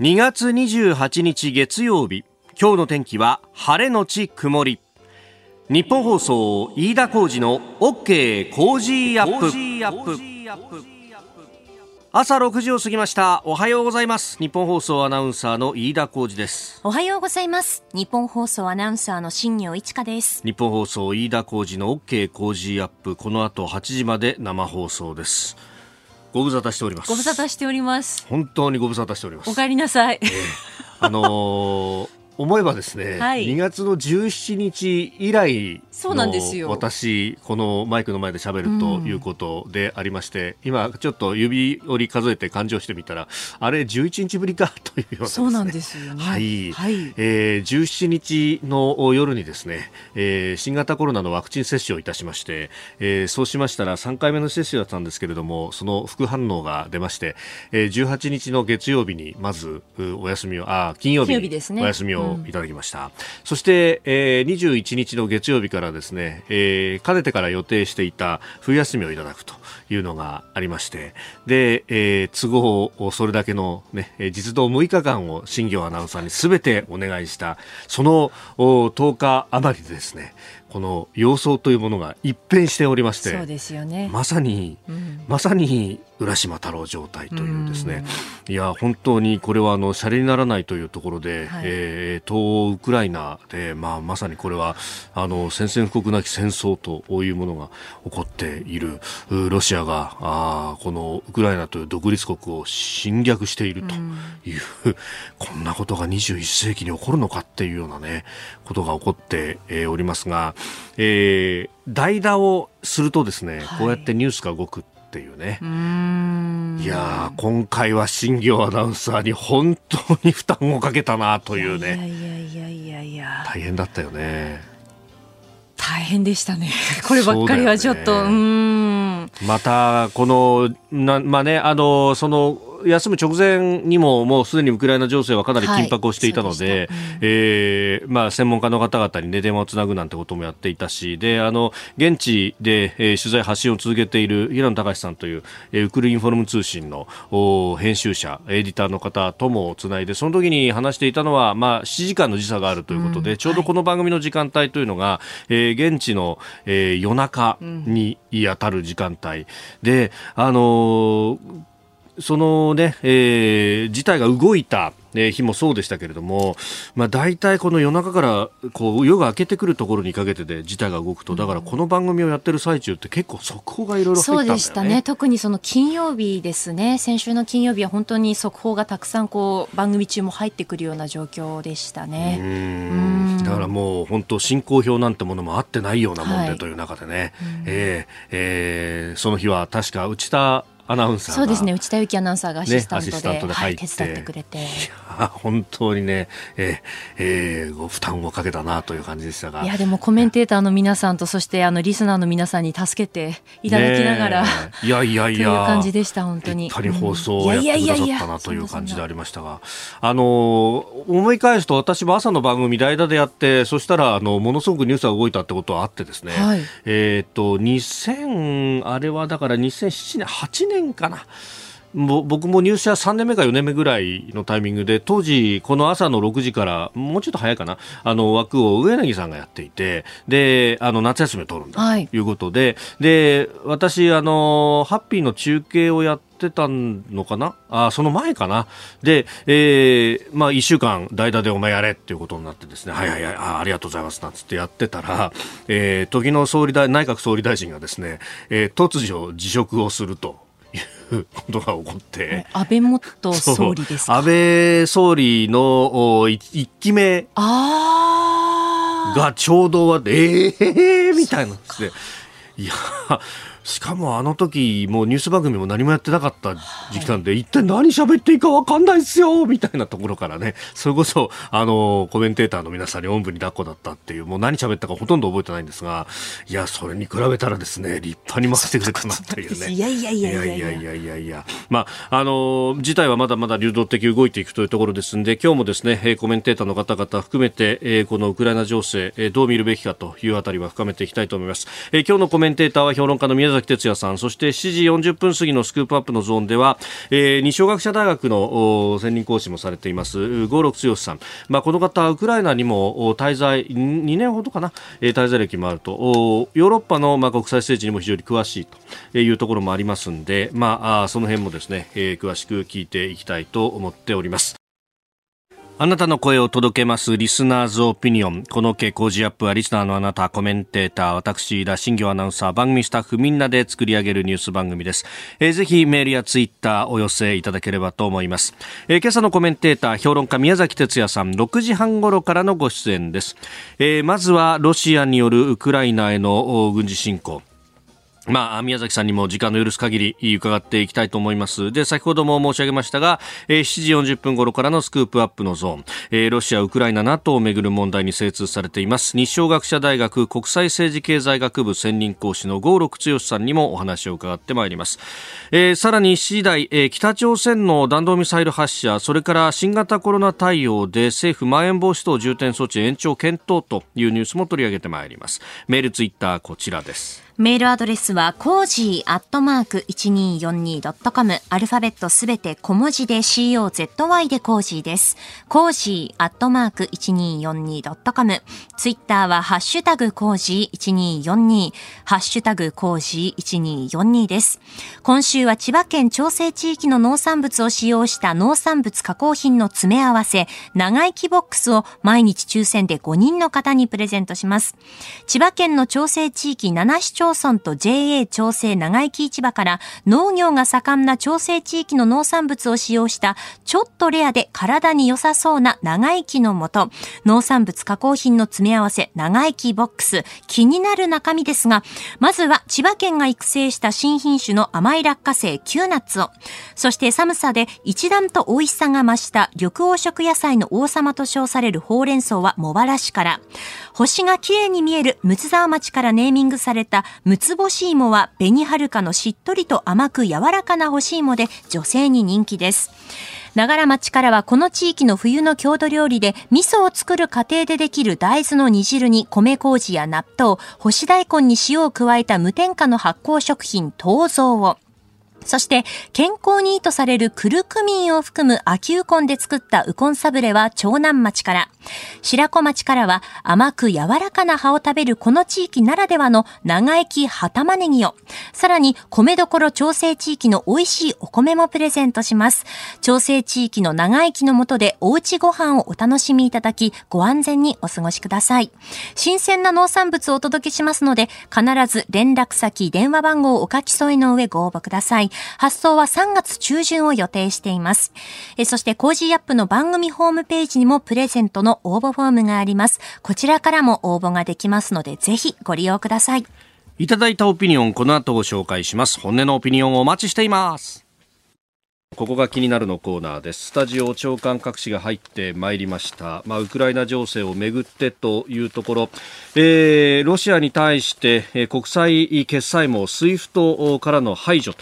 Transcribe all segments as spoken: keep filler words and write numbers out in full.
にがつにじゅうはちにち月曜日、今日の天気は晴れのち曇り。日本放送飯田浩司の OK 工事アップ。朝ろくじを過ぎました。おはようございます。日本放送アナウンサーの飯田浩司です。おはようございます。日本放送アナウンサーの新業一華です。日本放送飯田浩司の OK 工事アップ、この後はちじまで生放送です。ご無沙汰しております。ご無沙汰しております。本当にご無沙汰しております。お帰りなさい、えー、あのー思えばですね、はい、にがつのじゅうしちにち以来の私、このマイクの前で喋るということでありまして、うん、今ちょっと指折り数えて勘定してみたら、あれじゅういちにちぶりかというようなですね。そうなんですよね。はい。はい。えー、じゅうしちにちの夜にですね、えー、新型コロナのワクチン接種をいたしまして、えー、そうしましたらさんかいめの接種だったんですけれども、その副反応が出まして、えー、じゅうはちにちの月曜日にまずお休みを、あ、金曜日にお休みをいただきました。そして、えー、にじゅういちにちの月曜日からですね、えー、かねてから予定していた冬休みをいただくというのがありまして、で、えー、都合をそれだけの、ね、実働むいかかんを新業アナウンサーに全てお願いしたそのとおか余りでですね、この様相というものが一変しておりまして、そうですよね、まさに、うん、まさに浦島太郎状態というですね、うん、いや本当にこれはあのシャレにならないというところで、はい、えー、東欧ウクライナで、まあ、まさにこれはあの宣戦布告なき戦争というものが起こっている。ロシアがあこのウクライナという独立国を侵略しているという、うん、こんなことがにじゅういっせいきに起こるのかっていうようなねことが起こって、えー、おりますが、えー、代打をするとですね、はい、こうやってニュースが動くっていうね。うーん、いや今回は新業アナウンサーに本当に負担をかけたなというね。いやいやいやいやいや、大変だったよね。大変でしたね。こればっかりはちょっと う,、ね、うーんまたこのな、まあね、あのその休む直前にももうすでにウクライナ情勢はかなり緊迫をしていたので、はい、うん、えー、まあ、専門家の方々に、ね、電話をつなぐなんてこともやっていたし、で、あの現地で、えー、取材発信を続けている平野隆さんという、えー、ウクルインフォルム通信の編集者エディターの方ともつないで、その時に話していたのは、まあ、しちじかんの時差があるということで、うん、ちょうどこの番組の時間帯というのが、はい、えー、現地の、えー、夜中に当たる時間帯、うん、で、あのーそのね、えー、事態が動いた日もそうでしたけれども、まあ、大体この夜中からこう夜が明けてくるところにかけてで事態が動くと、だからこの番組をやってる最中って結構速報がいろいろ入ったんだよね。そうでしたね。特にその金曜日ですね、先週の金曜日は本当に速報がたくさんこう番組中も入ってくるような状況でしたね。うーん、うーん、だからもう本当進行表なんてものも合ってないようなもんでという中でね、はい、えーえー、その日は確か内田アナウンサーが、そうですね、内田有紀アナウンサーがアシスタント で,、ね、アシスタントで入って、はい、手伝ってくれて、いや本当にね、えーえー、ご負担をかけたなという感じでしたが、いやでもコメンテーターの皆さんと、そしてあのリスナーの皆さんに助けていただきながら、ね、いやいやいやという感じでした。本当に立派に放送をやってくださったなという感じでありましたが、あの思い返すと私も朝の番組代打でやって、そしたらあのものすごくニュースが動いたってことはあってですね、はい、えっ、ー、とにせんあれはだからにせんななねんはちねんかな、も僕も入社さんねんめかよねんめぐらいのタイミングで、当時この朝のろくじからもうちょっと早いかな、あの枠を上柳さんがやっていて、であの夏休みを取るんだということで、はい、で私あのハッピーの中継をやっててたのかな、あその前かなで、えーまあ、いっしゅうかん代打でお前やれっていうことになってですね、はいはいはい、あ, ありがとうございますなんつってやってたら、えー、時の総理大内閣総理大臣がですね、えー、突如辞職をするとことが起こって、安倍元総理ですか。安倍総理のいっきめがちょうど終わって、えーみたいなですね。いやしかもあの時もうニュース番組も何もやってなかった時期なんで、はい、一体何喋っていいか分かんないっすよみたいなところからね、それこそあのコメンテーターの皆さんにおんぶに抱っこだったっていう、もう何喋ったかほとんど覚えてないんですが、いやそれに比べたらですね、立派に回してくれたなっていうね。いやいやいやいやいやいやいやいや、まああの事態はまだまだ流動的に動いていくというところですんで、今日もですねコメンテーターの方々含めてこのウクライナ情勢どう見るべきかというあたりは深めていきたいと思います。今日のコメンテーターは評論家の宮崎崎哲也さん、そしてしちじよんじゅっぷん過ぎのスクープアップのゾーンでは、えー、二松学舎大学の専任講師もされています合六強さん、まあ、この方ウクライナにも滞在にねんほどかな滞在歴もあると、ヨーロッパのまあ国際政治にも非常に詳しいというところもありますので、まあ、その辺もですね、えー、詳しく聞いていきたいと思っております。あなたの声を届けますリスナーズオピニオン。この傾向時アップはリスナーのあなた、コメンテーター、私田新行アナウンサー、番組スタッフみんなで作り上げるニュース番組です、えー、ぜひメールやツイッターお寄せいただければと思います、えー、今朝のコメンテーター評論家宮崎哲也さん、ろくじはん頃からのご出演です、えー、まずはロシアによるウクライナへの軍事侵攻、まあ、宮崎さんにも時間の許す限り伺っていきたいと思います。で、先ほども申し上げましたが、えー、しちじよんじゅっぷん頃からのスクープアップのゾーン、えー、ロシア、ウクライナ、NATO をめぐる問題に精通されています。日小学者大学国際政治経済学部専任講師の合六強さんにもお話を伺ってまいります。えー、さらにしちじ台、えー、北朝鮮の弾道ミサイル発射、それから新型コロナ対応で政府まん延防止等重点措置延長検討というニュースも取り上げてまいります。メール、ツイッター、こちらです。メールアドレスはコージーアットマーク いちにーよんにードットコム、 アルファベットすべて小文字で コージー でコージーです。コージーアットマーク いちにーよんにードットコム、 ツイッターはハッシュタグコージーいちにーよんにー、ハッシュタグコージーいちにーよんにーです。今週は千葉県調整地域の農産物を使用した農産物加工品の詰め合わせ長生きボックスを毎日抽選でごにんの方にプレゼントします。千葉県の調整地域なな市町町村と ジェーエー 調整長生き市場から農業が盛んな調整地域の農産物を使用したちょっとレアで体に良さそうな長生きのもと農産物加工品の詰め合わせ長生きボックス、気になる中身ですが、まずは千葉県が育成した新品種の甘い落花生キューナッツを、そして寒さで一段と美味しさが増した緑黄色野菜の王様と称されるほうれん草は茂原市から、星が綺麗に見える睦沢町からネーミングされたむつ干し芋は紅はるかのしっとりと甘く柔らかな干し芋で女性に人気です。長良町からはこの地域の冬の郷土料理で味噌を作る過程でできる大豆の煮汁に米麹や納豆、干し大根に塩を加えた無添加の発酵食品豆蔵を、そして健康にいいとされるクルクミンを含む秋ウコンで作ったウコンサブレは長南町から、白子町からは甘く柔らかな葉を食べるこの地域ならではの長生き葉玉ねぎを、さらに米どころ調整地域の美味しいお米もプレゼントします。調整地域の長生きの下でおうちご飯をお楽しみいただき、ご安全にお過ごしください。新鮮な農産物をお届けしますので、必ず連絡先電話番号をお書き添えの上ご応募ください。発送はさんがつ中旬を予定しています。えそしてコージーアップの番組ホームページにもプレゼントの応募フォームがあります。こちらからも応募ができますので、ぜひご利用ください。いただいたオピニオン、この後ご紹介します。本音のオピニオンをお待ちしています。ここが気になるのコーナーです。スタジオ長官各紙が入ってまいりました、まあ、ウクライナ情勢をめぐってというところ、えー、ロシアに対して、えー、国際決済網 スイフト からの排除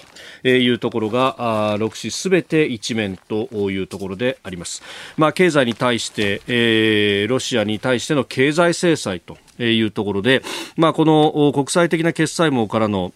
というところがあろく紙すべて一面というところであります、まあ、経済に対して、えー、ロシアに対しての経済制裁というところで、まあ、この国際的な決済網からの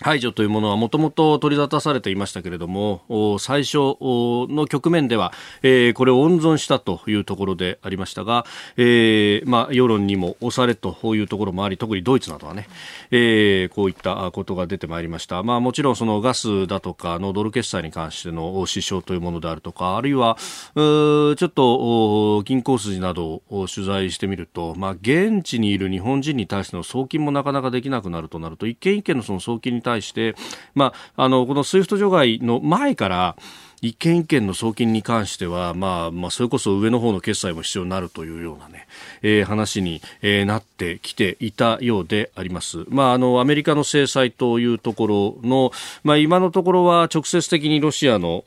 排除というものはもともと取り沙汰されていましたけれども、最初の局面では、えー、これを温存したというところでありましたが、えー、まあ世論にも押されというところもあり、特にドイツなどはね、えー、こういったことが出てまいりました。まあもちろんそのガスだとかのドル決済に関しての支障というものであるとか、あるいはうーちょっと銀行筋などを取材してみると、まあ現地にいる日本人に対しての送金もなかなかできなくなるとなると、一件一件のその送金に対して対して、まあ、あのこのスイフト除外の前から一件一件の送金に関しては、まあまあ、それこそ上の方の決済も必要になるというような、ねえー、話に、えー、なってきていたようであります、まあ、あのアメリカの制裁というところの、まあ、今のところは直接的にロシアの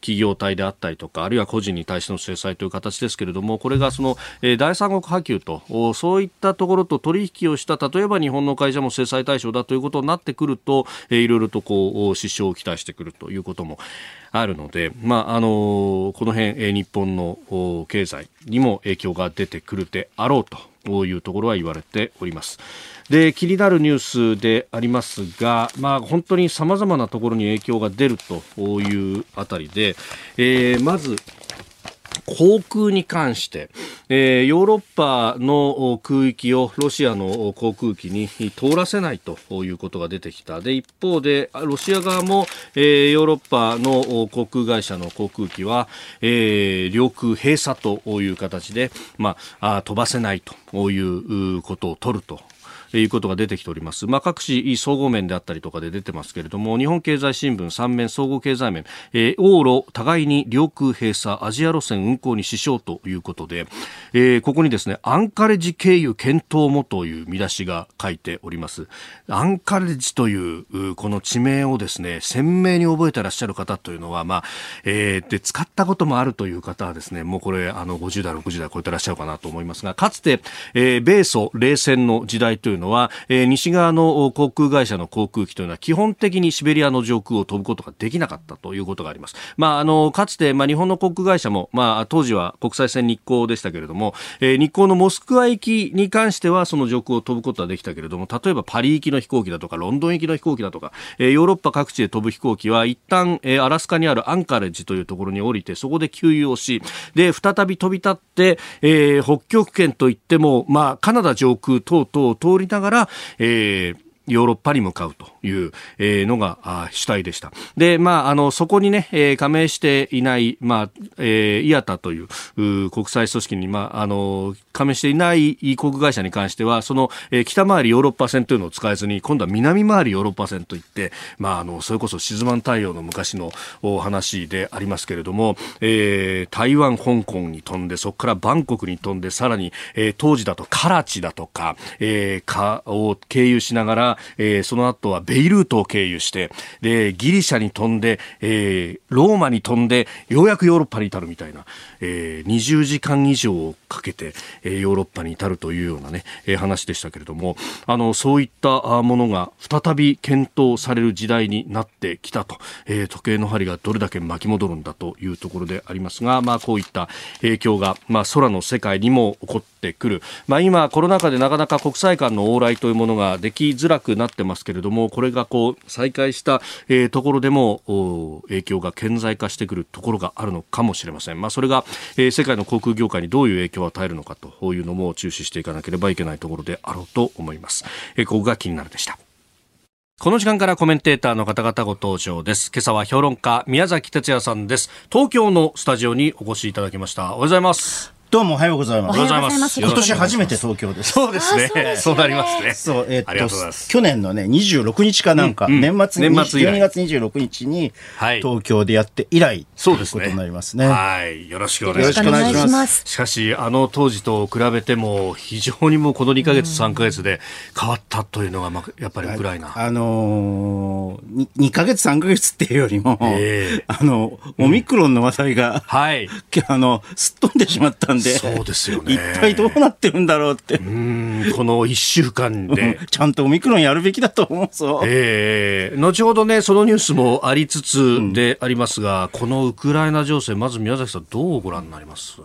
企業体であったりとか、あるいは個人に対しての制裁という形ですけれども、これがその、えー、第三国波及とそういったところと取引をした、例えば日本の会社も制裁対象だということになってくると、えー、いろいろとこう支障を期待してくるということもあるので、まあ、あのこの辺日本の経済にも影響が出てくるであろうというところは言われております。で、気になるニュースでありますが、まあ、本当に様々なところに影響が出るというあたりで、えー、まず航空に関して、えー、ヨーロッパの空域をロシアの航空機に通らせないということが出てきた。で、一方でロシア側も、えー、ヨーロッパの航空会社の航空機は、えー、領空閉鎖という形で、まあ、飛ばせないということを取るということが出てきております。まあ、各紙総合面であったりとかで出てますけれども、日本経済新聞さん面、総合経済面、えー、欧ロ互いに領空閉鎖、アジア路線運航に支障ということで、えー、ここにですね、アンカレジ経由検討もという見出しが書いております。アンカレジというこの地名をですね、鮮明に覚えてらっしゃる方というのは、まあ、えー、で使ったこともあるという方はですね、もうこれあのごじゅう代ろくじゅう代超えてらっしゃるかなと思いますが、かつて、えー、米ソ冷戦の時代というのは、えー、西側の航空会社の航空機というのは基本的にシベリアの上空を飛ぶことができなかったということがあります。まあ、あのかつて、まあ、日本の航空会社も、まあ、当時は国際線日航でしたけれども、えー、日航のモスクワ行きに関してはその上空を飛ぶことはできたけれども、例えばパリ行きの飛行機だとかロンドン行きの飛行機だとか、えー、ヨーロッパ各地で飛ぶ飛行機は一旦、えー、アラスカにあるアンカレジというところに降りて、そこで給油をし、で再び飛び立って、えー、北極圏といっても、まあ、カナダ上空等々を通りながら、えー、ヨーロッパに向かうというのが主体でした。で、まあ、あのそこにね、加盟していない、まあ、えー、イアタという国際組織に、まあ、あの加盟していない航空会社に関しては、その北回りヨーロッパ線というのを使えずに、今度は南回りヨーロッパ線といって、まあ、あのそれこそ沈まん太陽の昔の話でありますけれども、えー、台湾、香港に飛んで、そこからバンコクに飛んで、さらに、えー、当時だとカラチだとか、えー、かを経由しながら、えー、その後はベイルートを経由して、でギリシャに飛んで、えー、ローマに飛んで、ようやくヨーロッパに至るみたいな、えー、にじゅうじかん以上かけて、えー、ヨーロッパに至るというような、ねえー、話でしたけれども、あのそういったものが再び検討される時代になってきたと、えー、時計の針がどれだけ巻き戻るんだというところでありますが、まあ、こういった影響が、まあ、空の世界にも起こってくる、まあ、今コロナ禍でなかなか国際間の往来というものができづらくなってますけれども、これがこう再開した、えー、ところでも影響が顕在化してくるところがあるのかもしれません。まあ、それが、えー、世界の航空業界にどういう影響を与えるのかというのも注視していかなければいけないところであろうと思います。えー、ここが気になるでした。この時間からコメンテーターの方々ご登場です。今朝は評論家宮崎哲也さんです。東京のスタジオにお越しいただきました。おはようございます。どうもおはようございます。おはようございます。今年初めて東京です。そうですね。そうなりますね。そう、えっと、去年のね、にじゅうろくにちかなんか、うんうん、年末に、年末じゅうにがつにじゅうろくにちに、はい、東京でやって以来、そうですね。ということになりますね。はい。よろしくお願いします。よろしくお願いします。しかし、あの当時と比べても、非常にもうこのにかげつ、さんかげつで変わったというのが、まあ、やっぱりウクライナ。あのー、にかげつ、さんかげつっていうよりも、えー、あの、オミクロンの話題が、はい。あの、すっ飛んでしまったんで、そうですよね。一体どうなってるんだろうって。うーん、このいっしゅうかんで。ちゃんとオミクロンやるべきだと思うぞ。えー、後ほどね、そのニュースもありつつでありますが、うん、このウクライナ情勢、まず宮崎さん、どうご覧になります？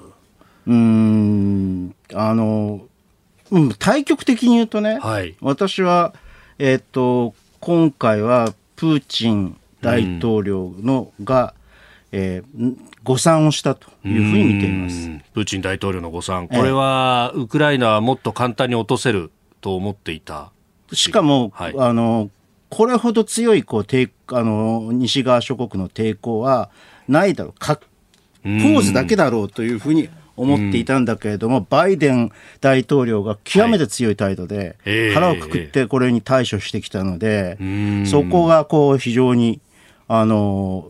うーん、あの、うん、対極的に言うとね、はい、私は、えーと、今回はプーチン大統領のが、うんえー、誤算をしたというふうに見ています。プーチン大統領の誤算、これは、えー、ウクライナはもっと簡単に落とせると思っていた。しかも、はい、あのこれほど強いこう抵あの西側諸国の抵抗はないだろう、かポーズだけだろうというふうに思っていたんだけれども、バイデン大統領が極めて強い態度で腹をくくってこれに対処してきたので、えー、そこがこう非常にあの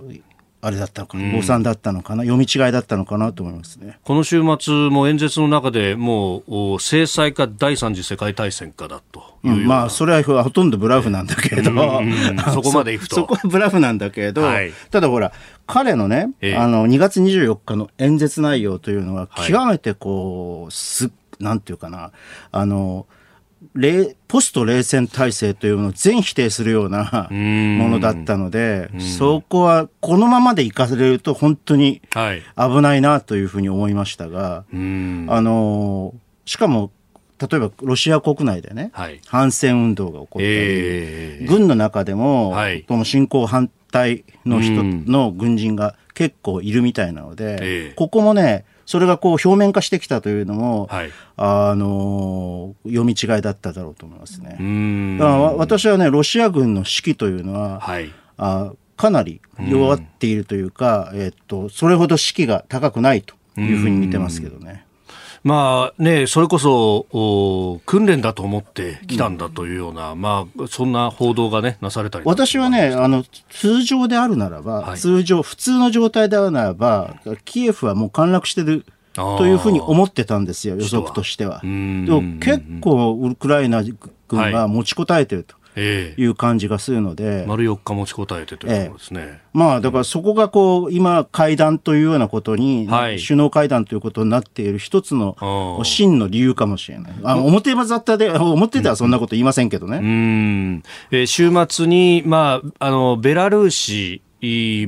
あれだったのかな、誤算だったのかな、読み違いだったのかなと思いますね。この週末も演説の中でもう制裁か第三次世界大戦かだというような、うん、まあそれはほとんどブラフなんだけれど、そこまでいくと そ, そこはブラフなんだけれど、はい、ただほら彼のね、えー、あのにがつにじゅうよっかの演説内容というのは極めてこう、はい、すなんていうかなあのポスト冷戦体制というのを全否定するようなものだったので、そこはこのままでいかれると本当に危ないなというふうに思いましたが、あのしかも例えばロシア国内でね、はい、反戦運動が起こったり、えー、軍の中でも、はい、この侵攻反対の人の軍人が結構いるみたいなので、えー、ここもねそれがこう表面化してきたというのも、はい、あの読み違いだっただろうと思いますね。うーん、だから私はねロシア軍の士気というのは、はい、あかなり弱っているというか、えーっと、それほど士気が高くないというふうに見てますけどね。まあね、それこそ訓練だと思って来たんだというような、うん、まあ、そんな報道が、ね、なされたり、私は、ね、あの通常であるならば、はい、通常普通の状態であるならばキエフはもう陥落してるというふうに思ってたんですよ、予測としては。でも結構ウクライナ軍が持ちこたえてると、はい、えー、いう感じがするので、丸よっか持ちこたえてというところですね、えーまあ、だからそこがこう今会談というようなことに、はい、首脳会談ということになっている一つの真の理由かもしれない。あの表立ったで表ではそんなこと言いませんけどね、うんうん、えー、週末に、まあ、あのベラルーシ、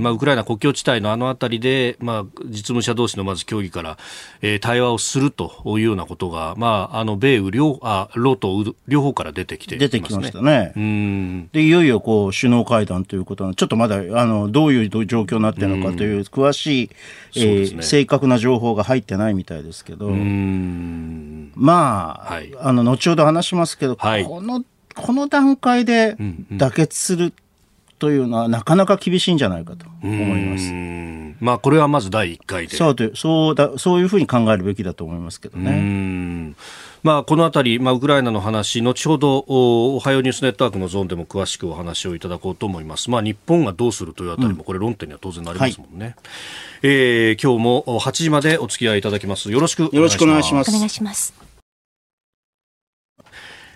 まあ、ウクライナ国境地帯のあの辺りで、まあ、実務者同士のまず協議から、えー、対話をするというようなことが、まあ、あの米ウ両あロと両方から出てきていますね。出てきましたね。うん、でいよいよこう首脳会談ということはちょっとまだあのどういう状況になっているのかという詳しい、えーね、正確な情報が入ってないみたいですけど、うん、まあ、はい、あの後ほど話しますけど、はい、この、この段階で妥結する、うんうんというのはなかなか厳しいんじゃないかと思います。うん、まあ、これはまずだいいっかいでそうと、そうだ、そういうふうに考えるべきだと思いますけどね。うん、まあ、このあたり、まあ、ウクライナの話後ほど お, おはようニュースネットワークのゾーンでも詳しくお話をいただこうと思います。まあ、日本がどうするというあたりもこれ論点には当然なりますもんね、うん、はい、えー、今日もはちじまでお付き合いいただきます。よろしくお願いします。よろしくお願いします。お願いします。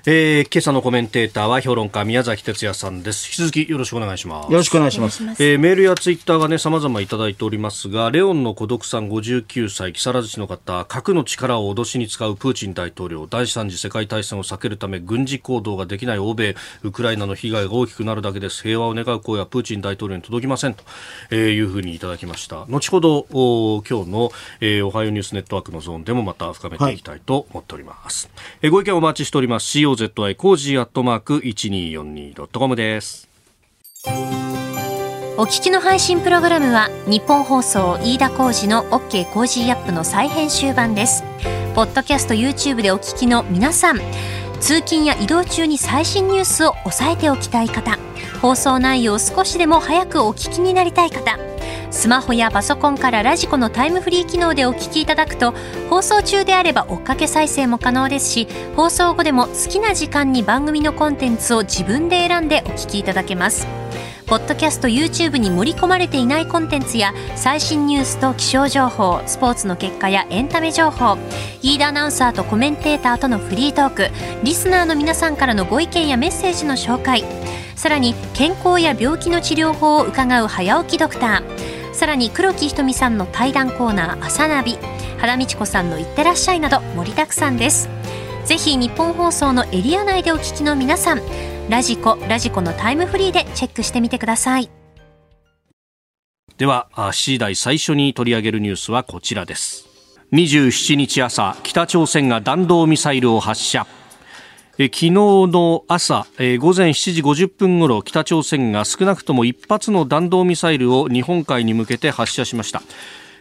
えー、今朝のコメンテーターは評論家宮崎哲也さんです。引き続きよろしくお願いします。よろしくお願いします。えー、メールやツイッターがね様々いただいておりますが、レオンの孤独さんごじゅうきゅうさい、木更津市の方、核の力を脅しに使うプーチン大統領、第三次世界大戦を避けるため軍事行動ができない欧米、ウクライナの被害が大きくなるだけです。平和を願う声はプーチン大統領に届きませんと、えー、いうふうにいただきました。後ほど今日の、えー、おはようニュースネットワークのゾーンでもまた深めていきたいと思っております、はい、えー、ご意見お待ちしております。 シーオーゼットアイ コージーアットマーク いちにーよんにードットコム です。お聞きの配信プログラムは日本放送飯田浩司の OK コージーアップの再編集版です。ポッドキャスト YouTube でお聞きの皆さん、通勤や移動中に最新ニュースを押さえておきたい方、放送内容を少しでも早くお聞きになりたい方、スマホやパソコンからラジコのタイムフリー機能でお聞きいただくと、放送中であれば追っかけ再生も可能ですし、放送後でも好きな時間に番組のコンテンツを自分で選んでお聞きいただけます。ポッドキャスト YouTube に盛り込まれていないコンテンツや最新ニュースと気象情報、スポーツの結果やエンタメ情報、飯田アナウンサーとコメンテーターとのフリートーク、リスナーの皆さんからのご意見やメッセージの紹介、さらに健康や病気の治療法を伺う早起きドクター、さらに黒木ひとみさんの対談コーナー朝ナビ、原道子さんのいってらっしゃいなど盛りだくさんです。ぜひ日本放送のエリア内でお聞きの皆さん、ラジコ、ラジコのタイムフリーでチェックしてみてください。ではしちじだい最初に取り上げるニュースはこちらです。にじゅうしちにち朝、北朝鮮が弾道ミサイルを発射。昨日の朝、えー、午前しちじごじゅっぷんごろ、北朝鮮が少なくともいっ発の弾道ミサイルを日本海に向けて発射しました。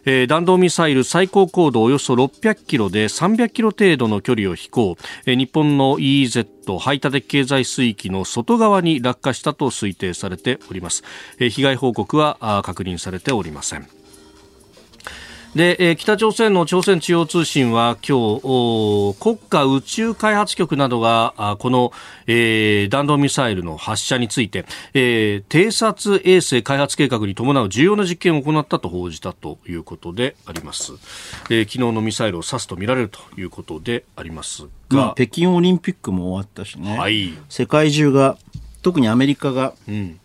えー、弾道ミサイル最高高度およそろっぴゃくキロでさんびゃくキロ程度の距離を飛行、えー、日本の イーイーゼット 排他的経済水域の外側に落下したと推定されております。えー、被害報告は確認されておりません。で、北朝鮮の朝鮮中央通信は今日、国家宇宙開発局などがこの、えー、弾道ミサイルの発射について、えー、偵察衛星開発計画に伴う重要な実験を行ったと報じたということであります、えー、昨日のミサイルを指すと見られるということでありますが、まあ、北京オリンピックも終わったしね、はい、世界中が、特にアメリカが、うん、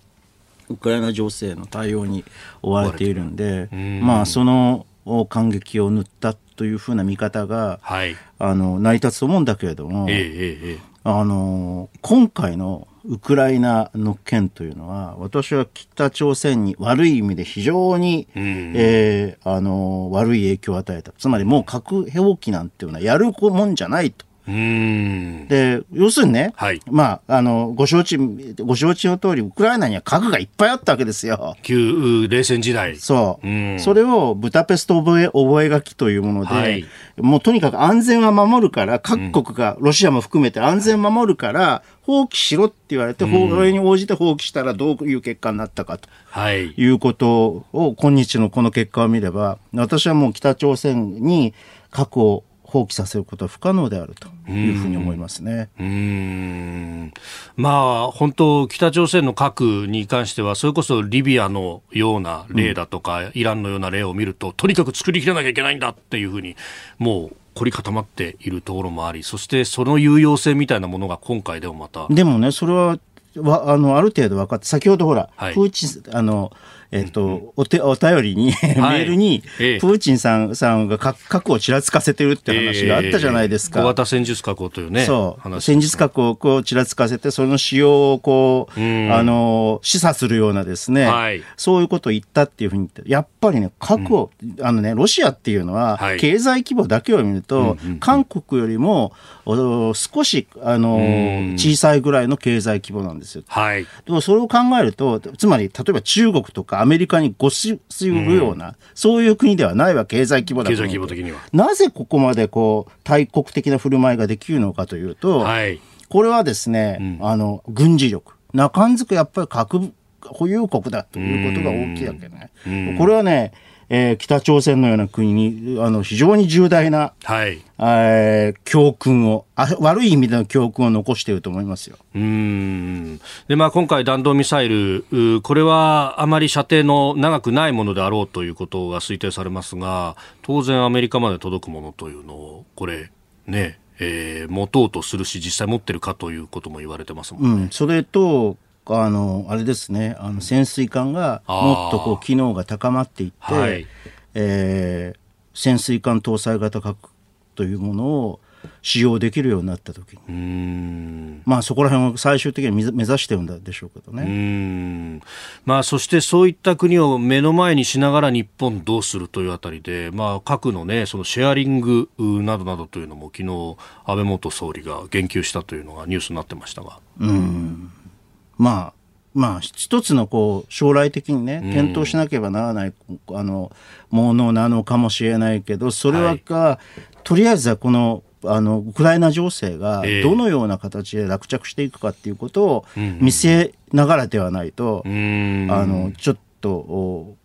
ウクライナ情勢の対応に追われているんで、ん、まあ、その感激を塗ったというふうな見方が、はい、あの成り立つと思うんだけれども、ええええ、あの今回のウクライナの件というのは、私は北朝鮮に悪い意味で非常に、うん、えー、あの悪い影響を与えた。つまりもう核兵器なんていうのはやるもんじゃないと。うん、で要するにね、はい、まあ、あのご承知ご承知の通りウクライナには核がいっぱいあったわけですよ、旧冷戦時代。そう、うん、それをブダペスト覚え覚書というもので、はい、もうとにかく安全は守るから各国が、うん、ロシアも含めて安全守るから放棄しろって言われて、法令に応じて放棄したらどういう結果になったかと、はい、いうことを今日のこの結果を見れば、私はもう北朝鮮に核を放棄させることは不可能であるというふうに思いますね。うーん、まあ、本当北朝鮮の核に関してはそれこそリビアのような例だとか、うん、イランのような例を見るととにかく作りきらなきゃいけないんだっていうふうにもう凝り固まっているところもあり、そしてその有用性みたいなものが今回でもまた。でもね、それはわ あ, のある程度分かって、先ほどほら、はい、プーチンあの、えーとうんうん、お, 手お便りに、はい、メールに、ええ、プーチンさ ん, さんが核をちらつかせてるって話があったじゃないですか、ええええ、小型戦術核というね、そう話、ね、戦術核をこうちらつかせてその使用をこう、うん、あの示唆するようなですね、はい、そういうことを言ったっていうふうに言って、やっぱりね核を、うん、あのね、ロシアっていうのは、はい、経済規模だけを見ると、うんうんうん、韓国よりも少しあの、うん、小さいぐらいの経済規模なんです。はい、でもそれを考えると、つまり例えば中国とかアメリカにごしするような、うん、そういう国ではないわけ、経済規模だと。経済規模的にはなぜここまでこう大国的な振る舞いができるのかというと、はい、これはですね、うん、あの軍事力、中んづくやっぱり核保有国だということが大きいわけね、うん、これはね、えー、北朝鮮のような国にあの非常に重大な、はい、えー、教訓をあ悪い意味での教訓を残していると思いますよ。うーん、で、まあ、今回弾道ミサイル、これはあまり射程の長くないものであろうということが推定されますが、当然アメリカまで届くものというのをこれね、えー、持とうとするし、実際持ってるかということも言われてますもんね、うん、それとあのあれですね、あの潜水艦がもっとこう機能が高まっていって、はい、えー、潜水艦搭載型核というものを使用できるようになったときに、うーん、まあ、そこら辺を最終的に目指してるんでしょうけどね。うーん、まあ、そしてそういった国を目の前にしながら日本どうするというあたりで、まあ、核のね、そのシェアリングなどなどというのも昨日安倍元総理が言及したというのがニュースになってましたが、うーん、まあまあ、一つのこう将来的にね検討しなければならない、うん、あのものなのかもしれないけど、それはか、はい、とりあえずはこの、あのウクライナ情勢がどのような形で落着していくかっていうことを見据えながらではないと、うん、あのちょっと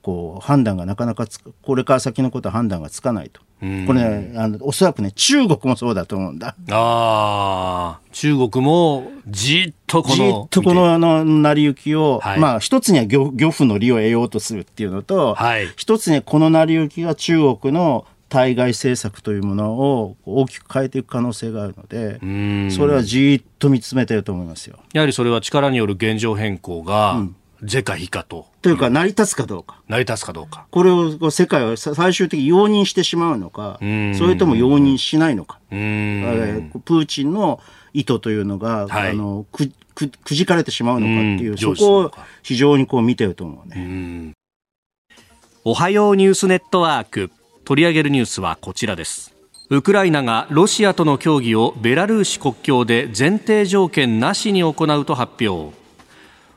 こう判断がなかなかつこれから先のことは判断がつかないと。うん、これ、ね、あのおそらくね中国もそうだと思うんだ。あ、中国もじっとこのじっとこのあの成り行きを、はい、まあ、一つには漁夫の利を得ようとするっていうのと、はい、一つにはこの成り行きが中国の対外政策というものを大きく変えていく可能性があるので、うん、それはじっと見つめていると思いますよ。やはりそれは力による現状変更が、うん、是か非かとというか成り立つかどうか、うん、成り立つかどうか、これを世界は最終的に容認してしまうのか、うん、それとも容認しないのか、うん、プーチンの意図というのが、はい、あの く, く, くじかれてしまうのかっていう、うん、そこを非常にこう見てると思うね、うん、おはようニュースネットワーク、取り上げるニュースはこちらです。ウクライナがロシアとの協議をベラルーシ国境で前提条件なしに行うと発表。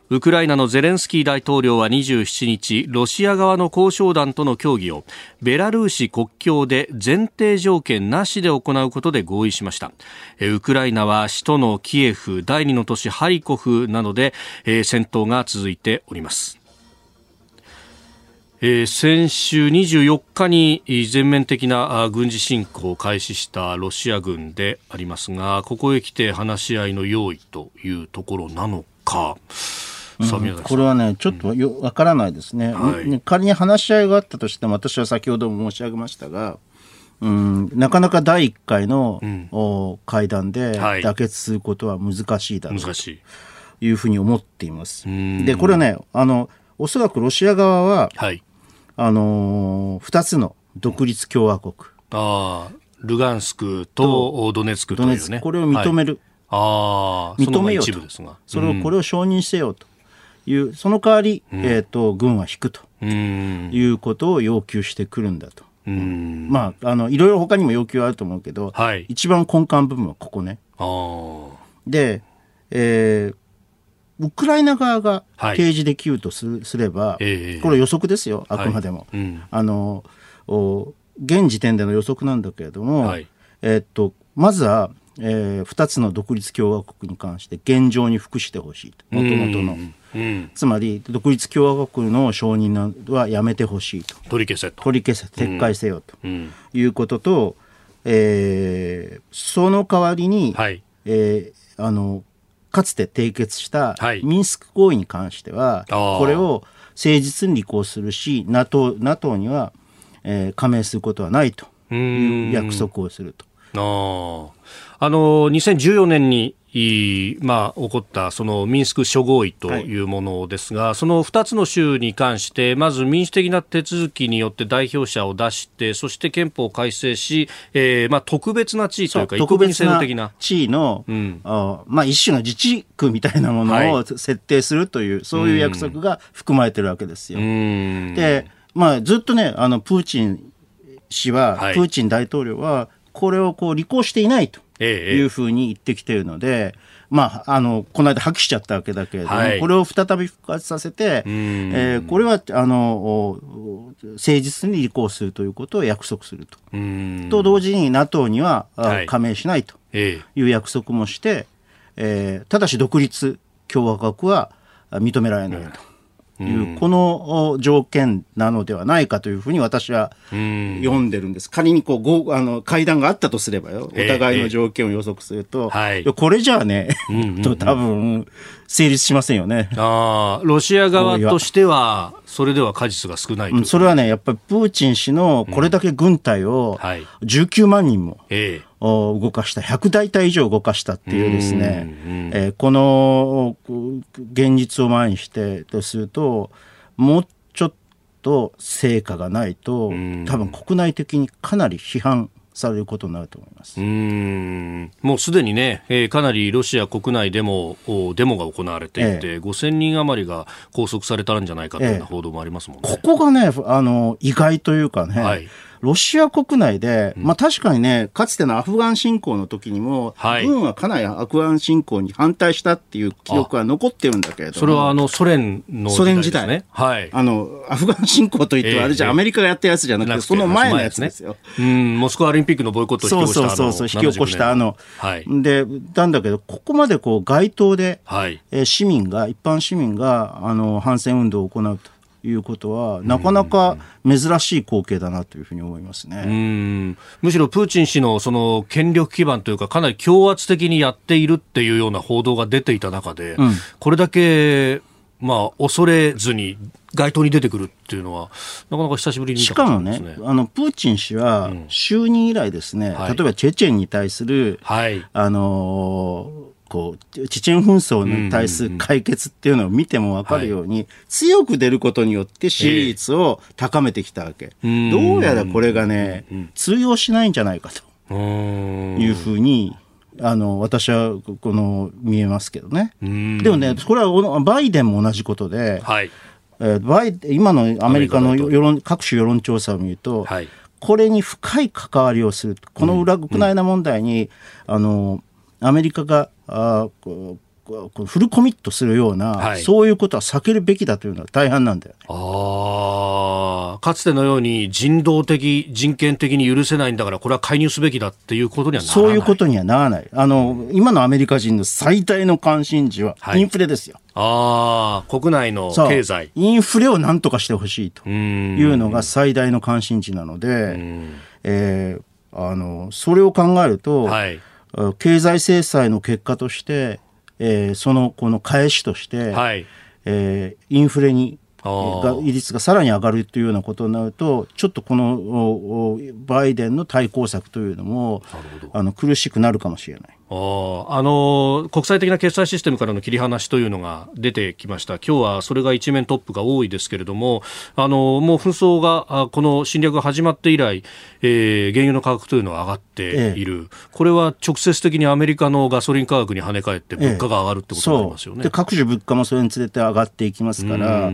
ウクライナのゼレンスキー大統領はにじゅうしちにち、ロシア側の交渉団との協議をベラルーシ国境で前提条件なしで行うことで合意しました。ウクライナは首都のキエフ、第二の都市ハリコフなどで戦闘が続いております。先週にじゅうよっかに全面的な軍事侵攻を開始したロシア軍でありますが、ここへ来て話し合いの用意というところなのか。うん、これはねちょっとよ、うん、分からないですね、はい、仮に話し合いがあったとしても、私は先ほども申し上げましたが、うん、なかなかだいいっかいの、うん、会談で妥結することは難しいだろう、はい、というふうに思っています。でこれはね、あのおそらくロシア側は、はい、あのー、ふたつの独立共和国、あルガンスクとドネツクというね、これを認める、はい、あ認めようと、その一部ですが、それをこれを承認してよという、うん、その代わり、うんえー、と軍は引くということを要求してくるんだと、うんまあ、あのいろいろ他にも要求はあると思うけど、はい、一番根幹部分はここね。あで、えー、ウクライナ側が提示できると す,、はい、すれば、えー、これ予測ですよあくまでも、はいうん、あの現時点での予測なんだけれども、はいえー、っとまずはえー、ふたつの独立共和国に関して現状に服してほしいと、もともとの、うん、つまり独立共和国の承認などはやめてほしいと、取り消せと、取り消せ、撤回せよと、うん、いうことと、えー、その代わりに、はいえー、あのかつて締結したミンスク合意に関しては、はい、これを誠実に履行するし NATO, NATO には、えー、加盟することはないという約束をすると。ああのにせんじゅうよねんに、まあ、起こったそのミンスク諸合意というものですが、はい、そのふたつの州に関してまず民主的な手続きによって代表者を出して、そして憲法を改正し、えーまあ、特別な地位というか特別な地位の、うんあまあ、一種の自治区みたいなものを設定するという、はい、そういう約束が含まれてるわけですよ。うんで、まあ、ずっとねあのプーチン氏は、はい、プーチン大統領はこれをこう履行していないというふうに言ってきているので、ええまあ、あのこの間破棄しちゃったわけだけれども、はい、これを再び復活させて、えー、これはあの誠実に履行するということを約束すると、うんと同時に NATO には、はい、加盟しないという約束もして、ええー、ただし独立共和国は認められないというこの条件なのではないかというふうに私は読んでるんです。仮にこうあの会談があったとすればよ、お互いの条件を予測すると、えーえー、これじゃあね、はい、と多分成立しませんよね。あロシア側としてはそれでは果実が少ないという、うん、それはねやっぱりプーチン氏のこれだけ軍隊をじゅうきゅうまんにんも、えー動かしたひゃくだいたい以上動かしたっていうですね、えー、この現実を前にしてとするともうちょっと成果がないと多分国内的にかなり批判されることになると思います。うーんもうすでにね、えー、かなりロシア国内でもデモが行われていて、ええ、ごせんにん余りが拘束されたんじゃないかというような報道もありますもんね、ええ、ここがねあの意外というかね、はい、ロシア国内で、まあ、確かにねかつてのアフガン侵攻の時にも、はい、軍はかなりアフガン侵攻に反対したっていう記録は残ってるんだけれども、それはあのソ連の時代ですね、はい、あのアフガン侵攻といってはあれじゃ、ええ、アメリカがやったやつじゃなくて、なくてその前のやつですよ、うん、モスクワオリンピックのボイコットを引き起こした、そうそうそうそう、引き起こしたあの、はい、でなんだけどここまでこう街頭で、はい、え市民が一般市民があの反戦運動を行うということはなかなか珍しい光景だなというふうに思いますね。うん、むしろプーチン氏のその権力基盤というかかなり強圧的にやっているっていうような報道が出ていた中で、うん、これだけまあ、恐れずに街頭に出てくるっていうのはなかなか久しぶりに見たことないですね。しかもねあのプーチン氏は就任以来ですね、うんはい、例えばチェチェンに対する、はい、あのーこうチチェン紛争に対する解決っていうのを見ても分かるように、うんうんうんはい、強く出ることによって支持率を高めてきたわけ、えー、どうやらこれがね、うんうん、通用しないんじゃないかというふうにあの私はこの見えますけどね。でもねこれはバイデンも同じことで、はいえー、バイ今のアメリカの世論各種世論調査を見ると、はい、これに深い関わりをするこの裏、うん、ウクライナ問題に、うん、あのアメリカがあここフルコミットするような、はい、そういうことは避けるべきだというのは大半なんだよね。あかつてのように人道的人権的に許せないんだからこれは介入すべきだっていうことにはならない、そういうことにはならない。あの今のアメリカ人の最大の関心事はインフレですよ、はい、あ国内の経済インフレをなんとかしてほしいというのが最大の関心事なので、うん、えー、あのそれを考えると、はい経済制裁の結果として、えー、そのこの返しとして、はいえー、インフレに率がさらに上がるというようなことになるとちょっとこのバイデンの対抗策というのもあの苦しくなるかもしれない。ああの国際的な決済システムからの切り離しというのが出てきました。今日はそれが一面トップが多いですけれども、あのもう紛争がこの侵略が始まって以来、えー、原油の価格というのは上がっている、ええ、これは直接的にアメリカのガソリン価格に跳ね返って物価が上がるってことになりますよね、ええ、で各種物価もそれにつれて上がっていきますから、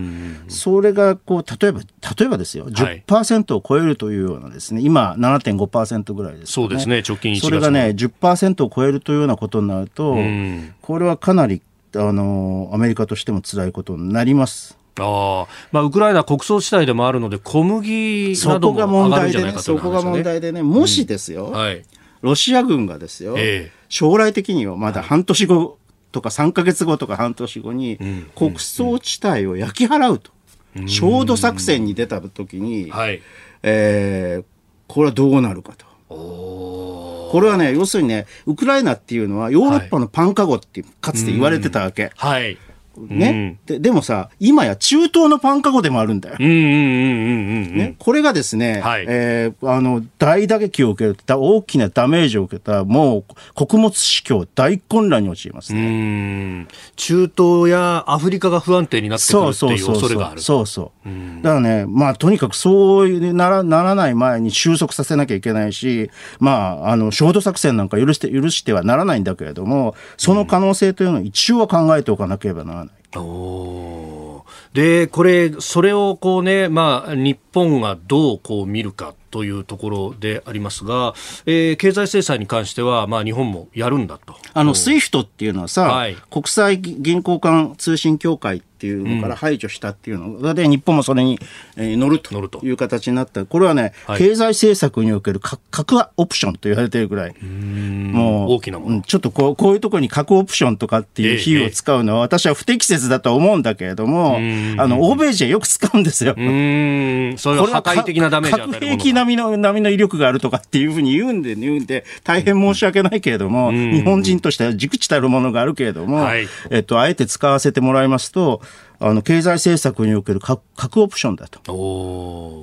それがこう例えば例えばですよ じゅっパーセント を超えるというようなですね、はい、今 ななてんごパーセント ぐらいですね。そうですね、直近いちがつそれがね じゅっパーセント を超えるというようなことになると、うん、これはかなりあのアメリカとしても辛いことになります。あ、まあ、ウクライナ国葬地帯でもあるので小麦なども上がるんじゃないかという話、ね、そこが問題でね、もしですよ、うん、はい、ロシア軍がですよ、えー、将来的にはまだ半年後とかさんかげつごとか半年後に国葬地帯を焼き払うと、うんうん、焦土作戦に出た時に、はい、えー、これはどうなるかと。おこれはね、要するにね、ウクライナっていうのはヨーロッパのパンカゴってかつて言われてたわけ、はい、ね、うん、で, でもさ今や中東のパンカゴでもあるんだよ、ね、これがですね、はい、えー、あの大打撃を受けた、大きなダメージを受けた、もう穀物市況大混乱に陥りますね。うん、中東やアフリカが不安定になってくるっていう恐れがある。そうそう、だからね、まあ、とにかくそうな ら, ならない前に収束させなきゃいけないし、まあ、あの焦土作戦なんか許して許してはならないんだけれども、その可能性というのを一応は考えておかなければならない。おでこれそれをこう、ね、まあ、日本がどうこう見るかというところでありますが、えー、経済制裁に関しては、まあ、日本もやるんだと。あの スイフト っていうのはさ、はい、国際銀行間通信協会っていうのから排除したっていうので、うん、日本もそれに、えー、乗るという形になった。これはね、はい、経済政策における核オプションと言われているぐらい、うーん、もう大きなもの、ちょっとこう、こういうところに核オプションとかっていう比喩を使うのは私は不適切だと思うんだけれども、ええ、あの欧米人はよく使うんですよ。うーん、それは破壊的なダメージを与えるもの、核兵器並みの、並みの威力があるとかっていうふうに言うんで、言うんで大変申し訳ないけれども、日本人としては忸怩たるものがあるけれども、はい、えっと、あえて使わせてもらいますと、あの経済政策における 核, 核オプションだと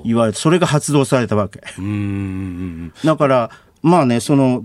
言われて、それが発動されたわけ。うーん、だからまあね、その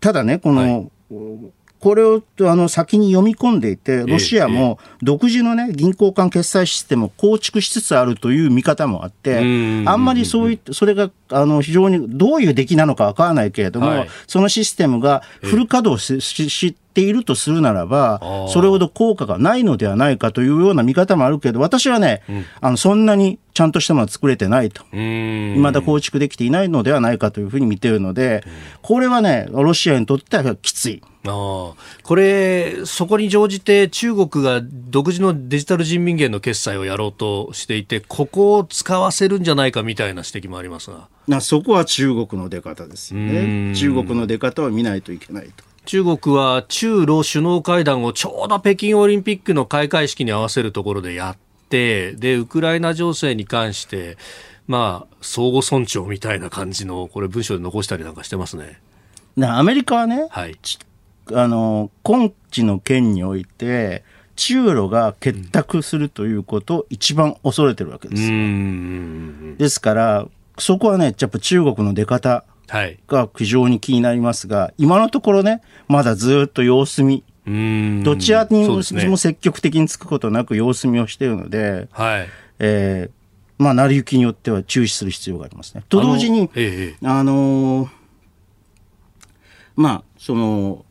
ただね、この、はい、これをあの先に読み込んでいて、ロシアも独自の、ね、銀行間決済システムを構築しつつあるという見方もあって、あんまり そ, ういそれがあの非常にどういう出来なのか分からないけれども、はい、そのシステムがフル稼働 し, しているとするならば、それほど効果がないのではないかというような見方もあるけど、私はね、うん、あのそんなにちゃんとしたものは作れてないと、未だ構築できていないのではないかというふうに見ているので、これはね、ロシアにとってはきつい。あ、これそこに乗じて中国が独自のデジタル人民元の決済をやろうとしていて、ここを使わせるんじゃないかみたいな指摘もありますが、なそこは中国の出方ですよね。中国の出方を見ないといけないと。中国は中ロ首脳会談をちょうど北京オリンピックの開会式に合わせるところでやって、でウクライナ情勢に関して、まあ、相互尊重みたいな感じの、これ文章で残したりなんかしてますね。なアメリカはね、はい、あの今地の件において中ロが結託するということを一番恐れてるわけですよ。うん、ですからそこはね、やっぱ中国の出方が非常に気になりますが、はい、今のところね、まだずっと様子見、うーん、どちらにも積極的につくことなく様子見をしているので、はい、えー、まあ成り行きによっては注視する必要がありますね。と同時に、あの、ええ、あのー、まあその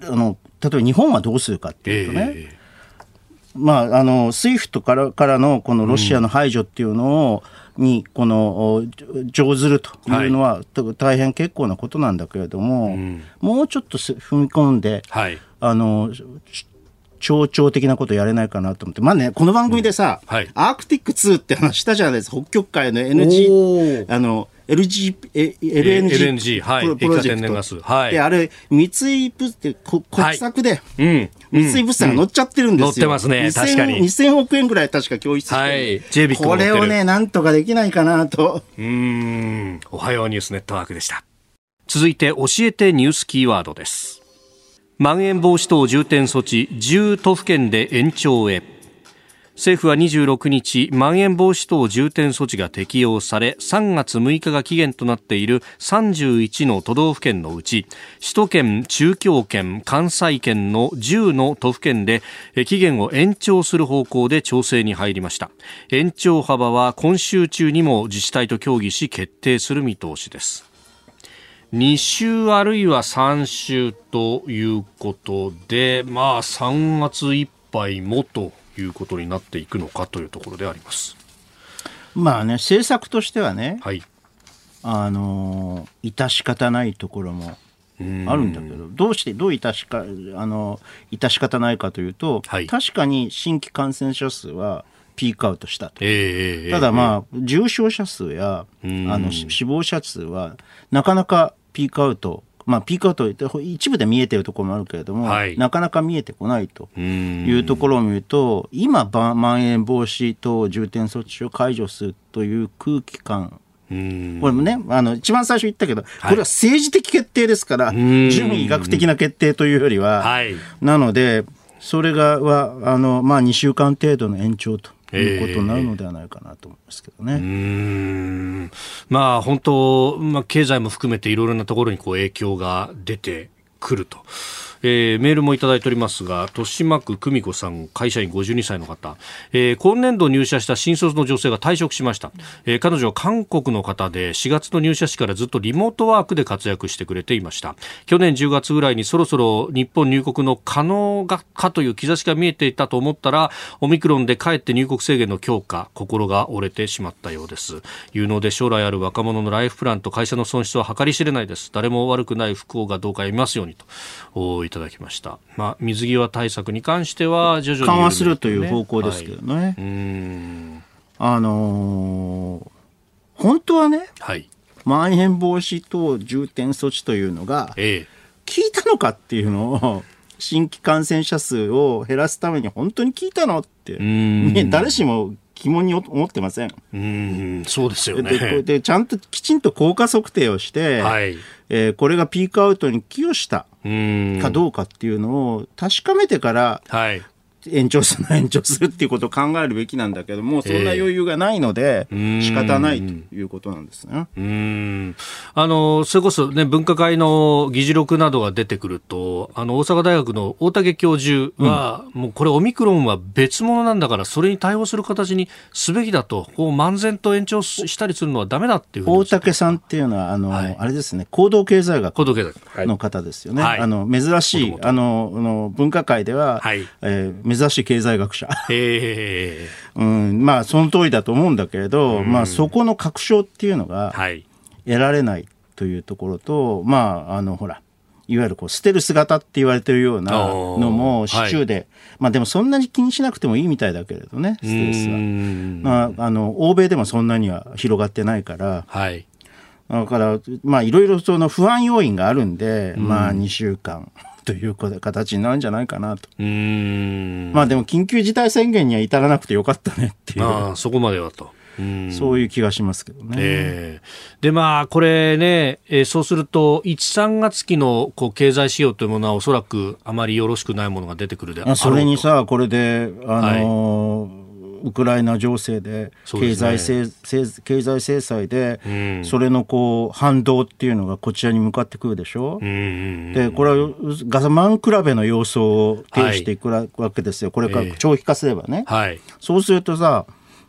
あの例えば日本はどうするかっていうとね、えーまあ、あの スイフト から、からのこのロシアの排除っていうのを、うん、にこの乗ずるというのは、はい、大変結構なことなんだけれども、うん、もうちょっと踏み込んで、はい、あの象徴的なことやれないかなと思って、まあね、この番組でさ、うん、はい、アークティックツーって話したじゃないですか。北極海の エヌジー あのエルジー、エルエヌジー、はい、プロジェクト、はい、であれ三井物って国策で、はい、うん、三井物産が乗っちゃってるんですよ、うん、乗ってますね。確かににせんおくえんぐらい確か供出して、はい、ジェイビック これをね、なんとかできないかなと。うーん、おはようニュースネットワークでした。続いて教えてニュースキーワードです。まん延防止等重点措置じゅう都府県で延長へ。政府はにじゅうろくにち、まん延防止等重点措置が適用され、さんがつむいかが期限となっているさんじゅういちの都道府県のうち、首都圏、中京圏、関西圏のじゅうの都府県で期限を延長する方向で調整に入りました。延長幅は今週中にも自治体と協議し決定する見通しです。に週あるいはさん週ということで、まあさんがついっぱいもということになっていくのかというところであります。まあね、政策としてはね、はい、あの致し方ないところもあるんだけど、どうしてどう致しかあの致し方ないかというと、はい、確かに新規感染者数はピークアウトしたと、えー、ただまあ、えー、重症者数やあの死亡者数はなかなかピークアウト、まあ、ピークアウト一部で見えているところもあるけれども、はい、なかなか見えてこないというところを見ると、今まん延防止等重点措置を解除するという空気感、うーん、これもね、あの一番最初言ったけど、はい、これは政治的決定ですから、準医学的な決定というよりは、はい、なのでそれがはあの、まあ、にしゅうかん程度の延長ということになるのではないかなと思いますけどね。えー、うーん、まあ本当、まあ、経済も含めていろいろなところにこう影響が出てくると、えー、メールもいただいておりますが、豊島区久美子さん、会社員ごじゅうにさいの方、えー、今年度入社した新卒の女性が退職しました、えー、彼女は韓国の方でしがつの入社式からずっとリモートワークで活躍してくれていました。去年じゅうがつぐらいにそろそろ日本入国の可能かという兆しが見えていたと思ったら、オミクロンでかえって入国制限の強化、心が折れてしまったようです。有能で将来ある若者のライフプランと会社の損失は計り知れないです。誰も悪くない不幸がどうかやめますようにといただきました。まあ、水際対策に関しては徐々に、ね、緩和するという方向ですけどね、はい、うーん、あのー、本当はね、はい、まん延防止等重点措置というのが効いたのかっていうのを、新規感染者数を減らすために本当に効いたのって、ね、誰しも疑問に思ってません。うーん、そうですよね。で、で、ちゃんときちんと効果測定をして、はい、えー、これがピークアウトに寄与したかどうかっていうのを確かめてから、はい、延長する延長するっていうことを考えるべきなんだけども、そんな余裕がないので仕方ないということなんですね。うーん、あのそれこそ、ね、分科会の議事録などが出てくると、あの大阪大学の大竹教授は、うん、もうこれオミクロンは別物なんだから、それに対応する形にすべきだと、こう漫然と延長したりするのはダメだっていうふうに。大竹さんっていうのはあの、はい、あれですね、行動経済学の方ですよね、はい、あの珍しいあのあの分科会では、はい、えー珍しい経済学者へー、うん、まあその通りだと思うんだけれど、まあ、そこの確証っていうのが得られないというところと、はい、まああのほらいわゆるこうステルス型って言われてるようなのも市中で、はい、まあ、でもそんなに気にしなくてもいいみたいだけれどね、ステルスは、まあ、あの欧米でもそんなには広がってないから、はい、だからまあいろいろその不安要因があるんで、まあにしゅうかんという形になるんじゃないかなと。うーん、まあでも緊急事態宣言には至らなくてよかったねっていう、あ、そこまではと、うん、そういう気がしますけどね。えー、でまあこれね、えー、そうするといち、さんがつ期のこう経済指標というものはおそらくあまりよろしくないものが出てくるであろうと。それにさ、これであのー、はい、ウクライナ情勢で経済制、そうですね、経済制裁で、うん、それのこう反動っていうのがこちらに向かってくるでしょ、うんうんうん、でこれは我慢比べの様相を呈していくわけですよ、はい、これから長期化すればね、えーはい、そうするとさ、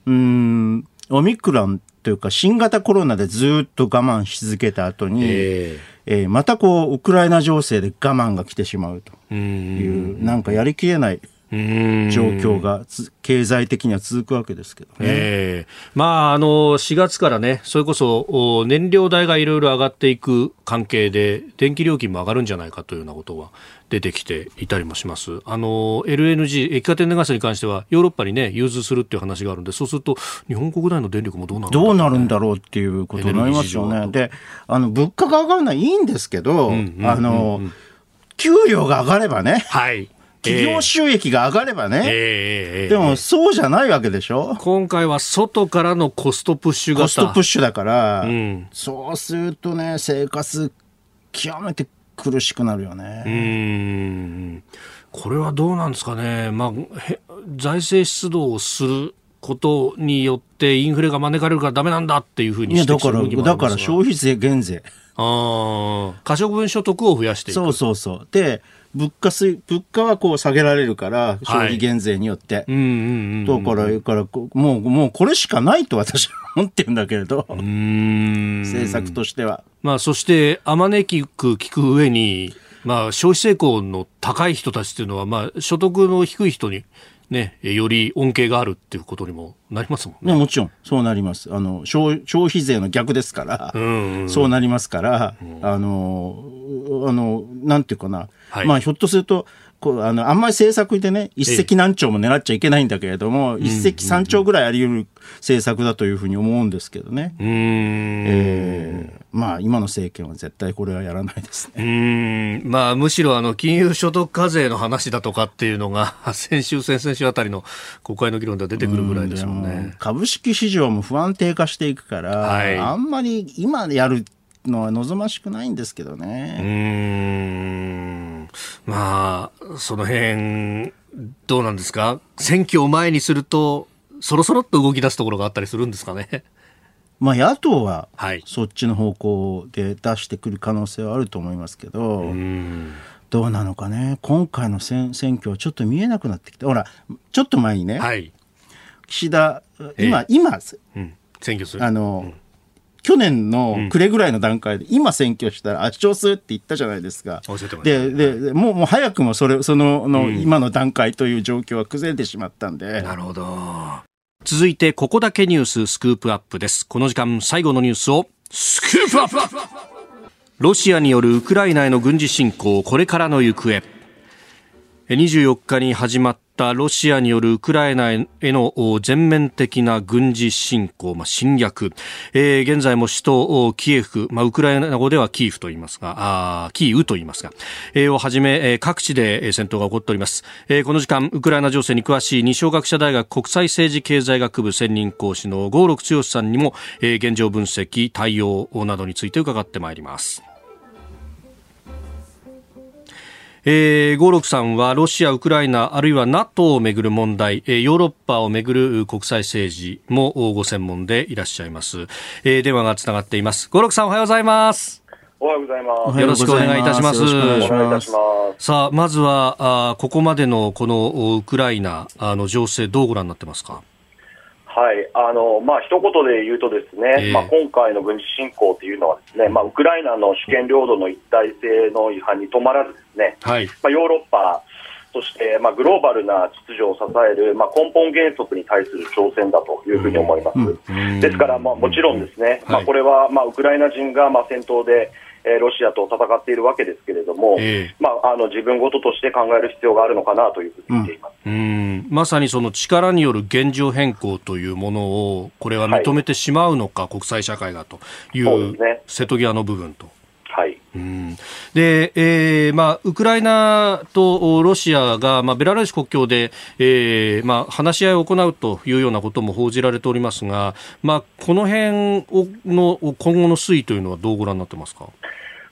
うーん、オミクロンというか新型コロナでずっと我慢し続けた後に、えーえー、またこうウクライナ情勢で我慢が来てしまうという、うんうん、なんかやりきれないうん状況が経済的には続くわけですけどね、えーまあ、あのしがつからね、それこそ燃料代がいろいろ上がっていく関係で電気料金も上がるんじゃないかというようなことは出てきていたりもします。あの エルエヌジー 液化天然ガスに関してはヨーロッパに、ね、融通するっていう話があるんで、そうすると日本国内の電力もどうなるんだろう、ね、どうなるんだろうっていうことになりますよね。で、あの物価が上がるのはいいんですけど、給料が上がればね、はい、企業収益が上がればね、えー、でもそうじゃないわけでしょ、えーえー、今回は外からのコストプッシュ型、コストプッシュだから、うん、そうするとね、生活極めて苦しくなるよね。うーん、これはどうなんですかね、まあ、財政出動をすることによってインフレが招かれるからダメなんだっていうふうに指摘する動きもあるんですが、だから消費税減税、ああ、可処分所得を増やしていく、そうそうそう、で物価水物価はこう下げられるから消費減税によって、だからからもうもうこれしかないと私は思ってるんだけれど、うーん、政策としては、まあそしてあまねきく聞く上に、まあ消費性向の高い人たちというのはまあ所得の低い人にね、より恩恵があるっていうことにもなりますもんね。もちろんそうなります。あの 消, 消費税の逆ですから、うんうんうん、そうなりますから、うん、あのあのなんていうかな、はい、まあ、ひょっとするとこう あ, のあんまり政策でね一石何鳥も狙っちゃいけないんだけれども、ええ、一石三鳥ぐらいあり得る政策だというふうに思うんですけどね、うーん、えー、まあ今の政権は絶対これはやらないですね。うーん、まあ、むしろあの金融所得課税の話だとかっていうのが先週先々週あたりの国会の議論では出てくるぐらいですもんね。株式市場も不安定化していくから、はい、あんまり今やるのは望ましくないんですけどね。うーん、まあその辺どうなんですか。選挙を前にするとそろそろっと動き出すところがあったりするんですかね。まあ、野党はそっちの方向で出してくる可能性はあると思いますけど、うーん、どうなのかね。今回の選挙はちょっと見えなくなってきて、ほらちょっと前にね、はい、岸田今、えー、今、うん、選挙するあの、うん、去年の暮れぐらいの段階で、うん、今選挙したら圧勝するって言ったじゃないですか。で、で、もう、もう早くもそれ、その、の、うん、今の段階という状況は崩れてしまったんで。なるほど。続いて、ここだけニューススクープアップです。この時間、最後のニュースを、スクープアップロシアによるウクライナへの軍事侵攻、これからの行方。にじゅうよっかに始まったロシアによるウクライナへの全面的な軍事侵攻、まあ、侵略、えー、現在も首都キエフ、まあ、ウクライナ語ではキーフと言いますが、あキーウと言いますが、えー、をはじめ、えー、各地で戦闘が起こっております、えー、この時間ウクライナ情勢に詳しい二松学舎大学国際政治経済学部専任講師の合六強さんにも、えー、現状分析対応などについて伺ってまいります。えー、合六さんはロシア、ウクライナあるいは NATO をめぐる問題、えー、ヨーロッパをめぐる国際政治もご専門でいらっしゃいます、えー、電話がつながっています。合六さん、おはようございます。おはようございます。よろしくお願いいたします。さあ、まずはあここまでのこのウクライナの情勢どうご覧になってますか。はい、あのまあ、一言で言うとですね、えーまあ、今回の軍事侵攻というのはですね、まあ、ウクライナの主権領土の一体性の違反に止まらずですね、はい、まあ、ヨーロッパそしてまあグローバルな秩序を支えるまあ根本原則に対する挑戦だというふうに思います。ですからまあもちろんですね、まあ、これはまあウクライナ人がまあ戦闘でロシアと戦っているわけですけれども、えーまあ、あの自分ごととして考える必要があるのかなというふうに見ています、うん、うん、まさにその力による現状変更というものをこれは認めてしまうのか、はい、国際社会がという瀬戸際の部分と、はい、うん、でえーまあ、ウクライナとロシアが、まあ、ベラルーシ国境で、えーまあ、話し合いを行うというようなことも報じられておりますが、まあ、この辺の今後の推移というのはどうご覧になってますか。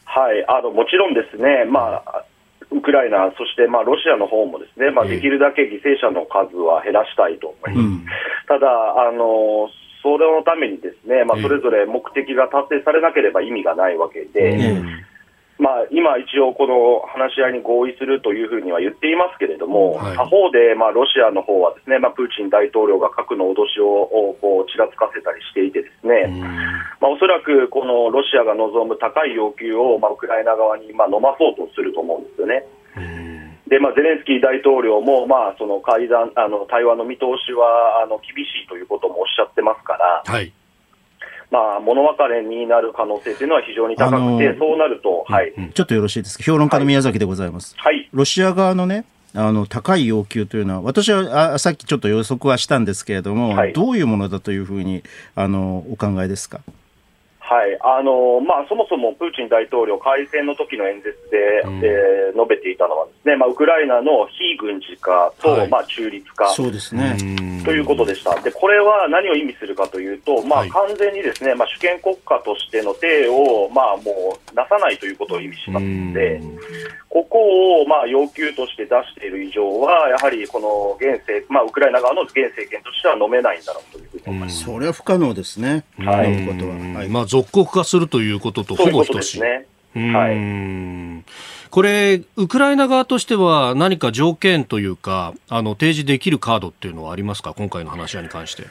はい、あのもちろんですね、まあ、ウクライナそしてまあロシアの方もですね、まあ、できるだけ犠牲者の数は減らしたいと思います、うん、ただあのそれのためにですね、まあ、それぞれ目的が達成されなければ意味がないわけで、うん、まあ、今一応この話し合いに合意するというふうには言っていますけれども、はい、他方でまあロシアの方はですね、まあ、プーチン大統領が核の脅しをこうちらつかせたりしていてですね、うん、まあ、おそらくこのロシアが望む高い要求をまあウクライナ側にまあ飲まそうとすると思うんですよね、うん、でまあ、ゼレンスキー大統領もまあその会談あの対話の見通しはあの厳しいということもおっしゃってますから、はい、まあ、物別れになる可能性というのは非常に高くて、そうなると、はい、うんうん、ちょっとよろしいですか。評論家の宮崎でございます、はいはい、ロシア側のね、あの高い要求というのは私はあさっきちょっと予測はしたんですけれども、はい、どういうものだというふうにあのお考えですか。はい、あのまあ、そもそもプーチン大統領開戦の時の演説で、うん、えー、述べていたのはですね、まあ、ウクライナの非軍事化と、はい、まあ、中立化、そうですね、ということでした。でこれは何を意味するかというと、まあ、完全にですね、はい、まあ、主権国家としての体を、まあ、もう出さないということを意味しますので、ここをまあ要求として出している以上は、やはりこの現政、まあ、ウクライナ側の現政権としては飲めないんだろうというふうに思います。それは不可能ですね。はい、いうことは、はい、まあ、属国化するということとほぼ等しい。そういうことですね。はい、うん、これウクライナ側としては何か条件というか、あの提示できるカードっていうのはありますか、今回の話し合いに関して。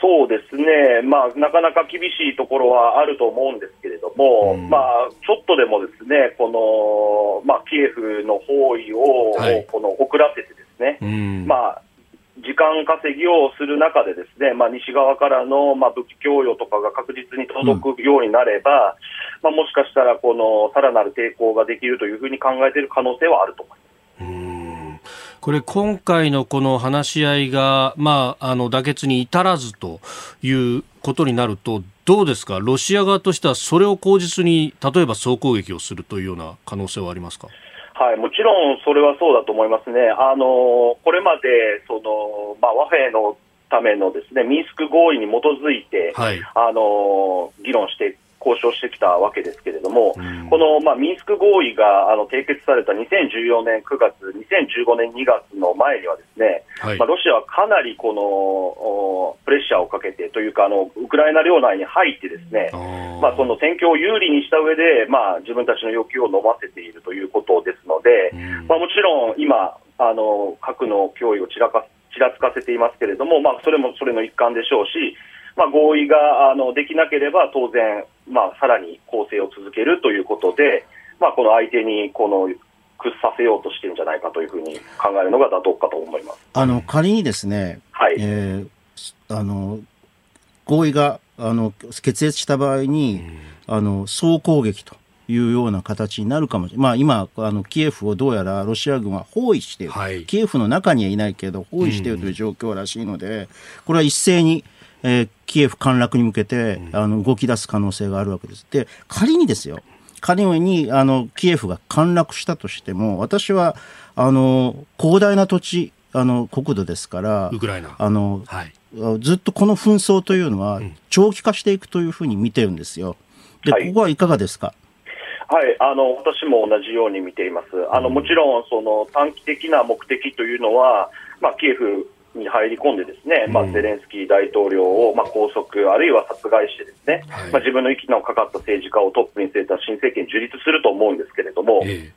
そうですね、まあ、なかなか厳しいところはあると思うんですけれども、うん、まあ、ちょっとでもですね、この、まあ、キエフの包囲を、はい、この遅らせてですね、うん、まあ、時間稼ぎをする中でですね、まあ、西側からの、まあ、武器供与とかが確実に届くようになれば、うん、まあ、もしかしたらこのさらなる抵抗ができるというふうに考えている可能性はあると思います。うーん、これ今回のこの話し合いが、まあ、あの妥結に至らずということになると、どうですか、ロシア側としてはそれを口実に例えば総攻撃をするというような可能性はありますか。はい、もちろんそれはそうだと思いますね。あのこれまでその、まあ、和平のためのですね、ミンスク合意に基づいて、はい、あの議論して交渉してきたわけですけれども、うん、この、まあ、ミンスク合意があの締結されたにせんじゅうよねんくがつ、にせんじゅうごねんにがつの前にはですね、はい、まあ、ロシアはかなりこのプレッシャーをかけてというか、あのウクライナ領内に入ってですね、まあ、その戦況を有利にした上で、まあ、自分たちの要求を飲ませているということですので、うん、まあ、もちろん今あの核の脅威をちらか、ちらつかせていますけれども、まあ、それもそれの一環でしょうし、まあ、合意があのできなければ当然、まあ、さらに攻勢を続けるということで、まあ、この相手にこの屈させようとしてるんじゃないかというふうに考えるのが妥当かと思います。あの仮にですね、はい、えー、あの合意があの決裂した場合に、あの総攻撃というような形になるかもしれない。まあ、今あのキエフをどうやらロシア軍は包囲している、はい、キエフの中にはいないけど包囲しているという状況らしいので、これは一斉にえー、キエフ陥落に向けてあの動き出す可能性があるわけです。で、仮にですよ、仮にあのキエフが陥落したとしても、私はあの広大な土地、あの国土ですからウクライナ、あの、はい、ずっとこの紛争というのは長期化していくというふうに見てるんですよ。で、ここはいかがですか。はい、あの私も同じように見ています。あのもちろんその短期的な目的というのは、まあ、キエフに入り込んでですね、まあ、ゼレンスキー大統領をまあ拘束あるいは殺害してですね、はい、まあ、自分の息のかかった政治家をトップに据えた新政権樹立すると思うんですけれども、えー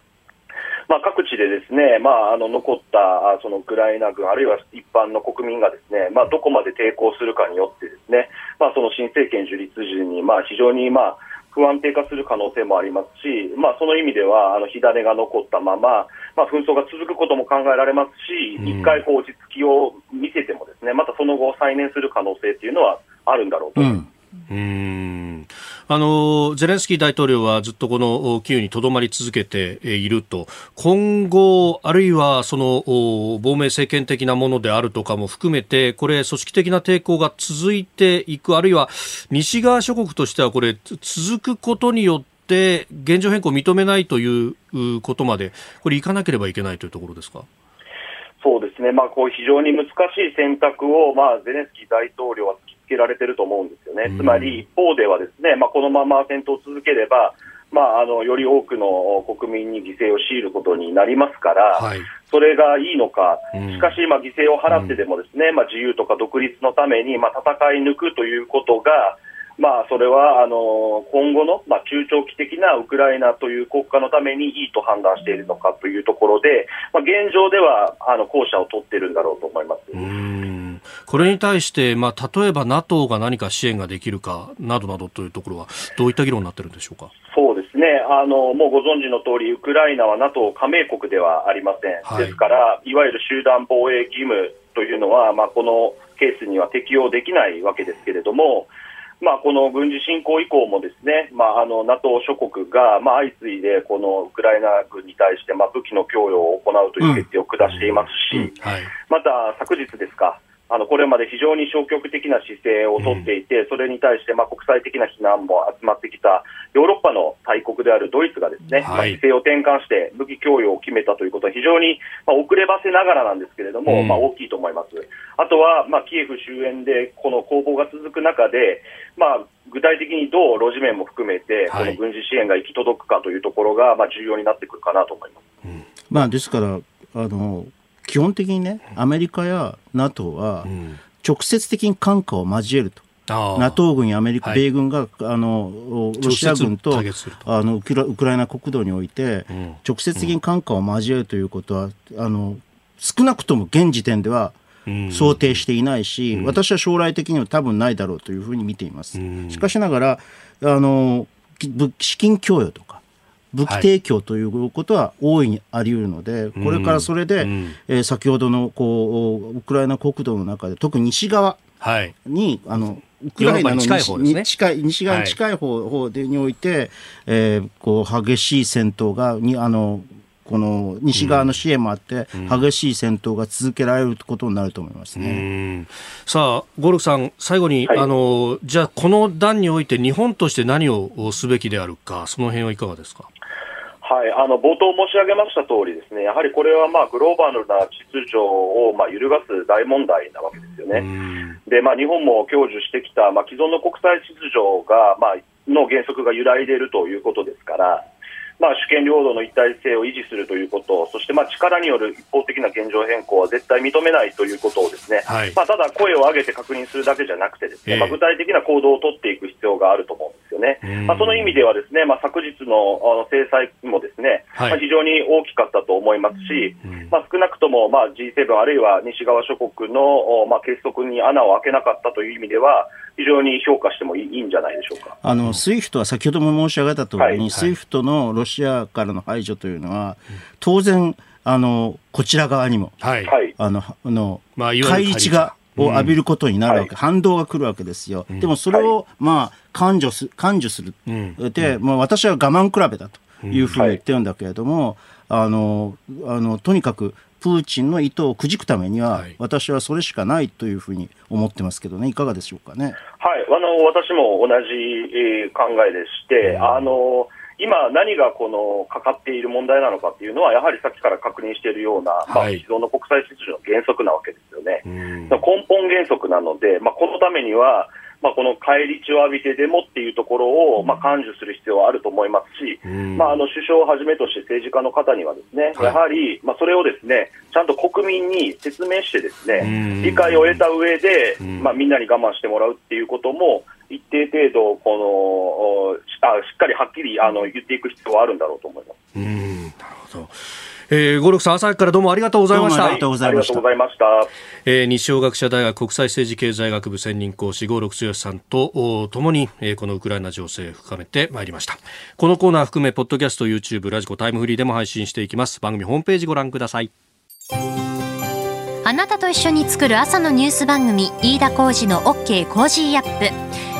まあ、各地でですね、まあ、あの残ったそのウクライナ軍あるいは一般の国民がですね、まあ、どこまで抵抗するかによってですね、まあ、その新政権樹立時にまあ非常にまあ不安定化する可能性もありますし、まあ、その意味ではあの火種が残ったまま、まあ、紛争が続くことも考えられますし、一回こう落ち着きを見せてもですね、またその後再燃する可能性というのはあるんだろうと思います。うんうん、あのゼレンスキー大統領はずっとこのキーウにとどまり続けていると、今後あるいはその亡命政権的なものであるとかも含めて、これ組織的な抵抗が続いていく、あるいは西側諸国としてはこれ続くことによって現状変更を認めないということまでこれいかなければいけないというところですか。そうですね、まあ、こう非常に難しい選択を、まあ、ゼレンスキー大統領は突きつけられていると思うんですよね。つまり一方ではですね、まあ、このまま戦闘を続ければ、まあ、あのより多くの国民に犠牲を強いることになりますから、はい、それがいいのか。しかし今犠牲を払ってでもですね、まあ、自由とか独立のために、まあ、戦い抜くということが、まあ、それはあの今後のまあ中長期的なウクライナという国家のためにいいと判断しているのかというところで、まあ、現状ではあの後者を取っているんだろうと思います。うーん、これに対して、まあ、例えば NATO が何か支援ができるかなどなどというところはどういった議論になっているんでしょうか。そうですね、あのもうご存知の通りウクライナは NATO 加盟国ではありません、はい、ですからいわゆる集団防衛義務というのは、まあ、このケースには適用できないわけですけれども、まあ、この軍事侵攻以降もですね、まあ、あの NATO 諸国がまあ相次いでこのウクライナ軍に対してまあ武器の供与を行うという決定を下していますし、また昨日ですか、あのこれまで非常に消極的な姿勢をとっていて、それに対してまあ国際的な非難も集まってきたヨーロッパの大国であるドイツがですね、はい、まあ、姿勢を転換して武器供与を決めたということは非常にまあ遅ればせながらなんですけれども、うん、まあ、大きいと思います。あとはまあキエフ周辺でこの攻防が続く中で、まあ、具体的にどう路地面も含めてこの軍事支援が行き届くかというところがまあ重要になってくるかなと思います、うん、まあ、ですからあの基本的にね、アメリカや NATO は直接的に官下を交えると、うん、NATO 軍やアメリカ、はい、米軍があのロシア軍 と, とあの ウ, クラウクライナ国土において、うん、直接的に官下を交えるということは、あの少なくとも現時点では想定していないし、うん、私は将来的には多分ないだろうというふうに見ています、うん、しかしながらあの資金供与とか武器提供ということは大いにあり得るので、これからそれで、えー、先ほどのこうウクライナ国土の中で特に西側に、はい、あのウクライナの 西, 近い方ですね、近い西側に近い方でにおいて、はい、えー、こう激しい戦闘がにあのこの西側の支援もあって、うん、激しい戦闘が続けられることになると思いますね。うん、さあ合六さん、最後に、はい、あのじゃあこの段において日本として何をすべきであるか、その辺はいかがですか。はい、あの冒頭申し上げました通りですね、やはりこれはまあグローバルな秩序をまあ揺るがす大問題なわけですよね。で、まあ、日本も享受してきた、まあ、既存の国際秩序が、まあ、の原則が揺らいでいるということですから、まあ、主権領土の一体性を維持するということ、そしてまあ力による一方的な現状変更は絶対認めないということをですね、はい、まあ、ただ声を上げて確認するだけじゃなくてですね、えーまあ、具体的な行動を取っていく必要があると思うんです。まあ、その意味ではですね、まあ、昨日の制裁もですね、はい、まあ、非常に大きかったと思いますし、まあ、少なくともまあ ジーセブン あるいは西側諸国のまあ結束に穴を開けなかったという意味では非常に評価してもいいんじゃないでしょうか。あの スイフト は先ほども申し上げたとおりに、はい、スイフト のロシアからの排除というのは当然あのこちら側にも、はい、あのあのまあ、いわゆる乖離がを浴びることになるわけ、うん、反動が来るわけですよ、うん、でもそれを、まあ、感受す、感受する、うん、で、まあ、私は我慢比べだというふうに言ってるんだけれども、うん、はい、あの、あのとにかくプーチンの意図をくじくためには、はい、私はそれしかないというふうに思ってますけどね、いかがでしょうかね。はい、あの私も同じ考えでして、うん、あの今何がこのかかっている問題なのかっていうのは、やはりさっきから確認しているような、まあ、既存の国際秩序の原則なわけですよね、はい、根本原則なので、まあ、このためには、まあ、この返り血を浴びてでもっていうところを、まあ、感受する必要はあると思いますし、まあ、あの首相をはじめとして政治家の方にはですね、やはり、まあ、それをですね、ちゃんと国民に説明してですね、理解を得た上で、まあ、みんなに我慢してもらうっていうことも、一定程度この し, あしっかりはっきりあの言っていく必要はあるんだろうと思います。うん、なるほど。えー、合六さん、朝からどうもありがとうございました。ありがとうございました。えー、西尾学者大学国際政治経済学部専任講師合六強さんとともに、えー、このウクライナ情勢を深めてまいりました。このコーナー含めポッドキャスト、 YouTube、 ラジコ、タイムフリーでも配信していきます。番組ホームページご覧ください。あなたと一緒に作る朝のニュース番組、飯田浩司の OK コージーアップ。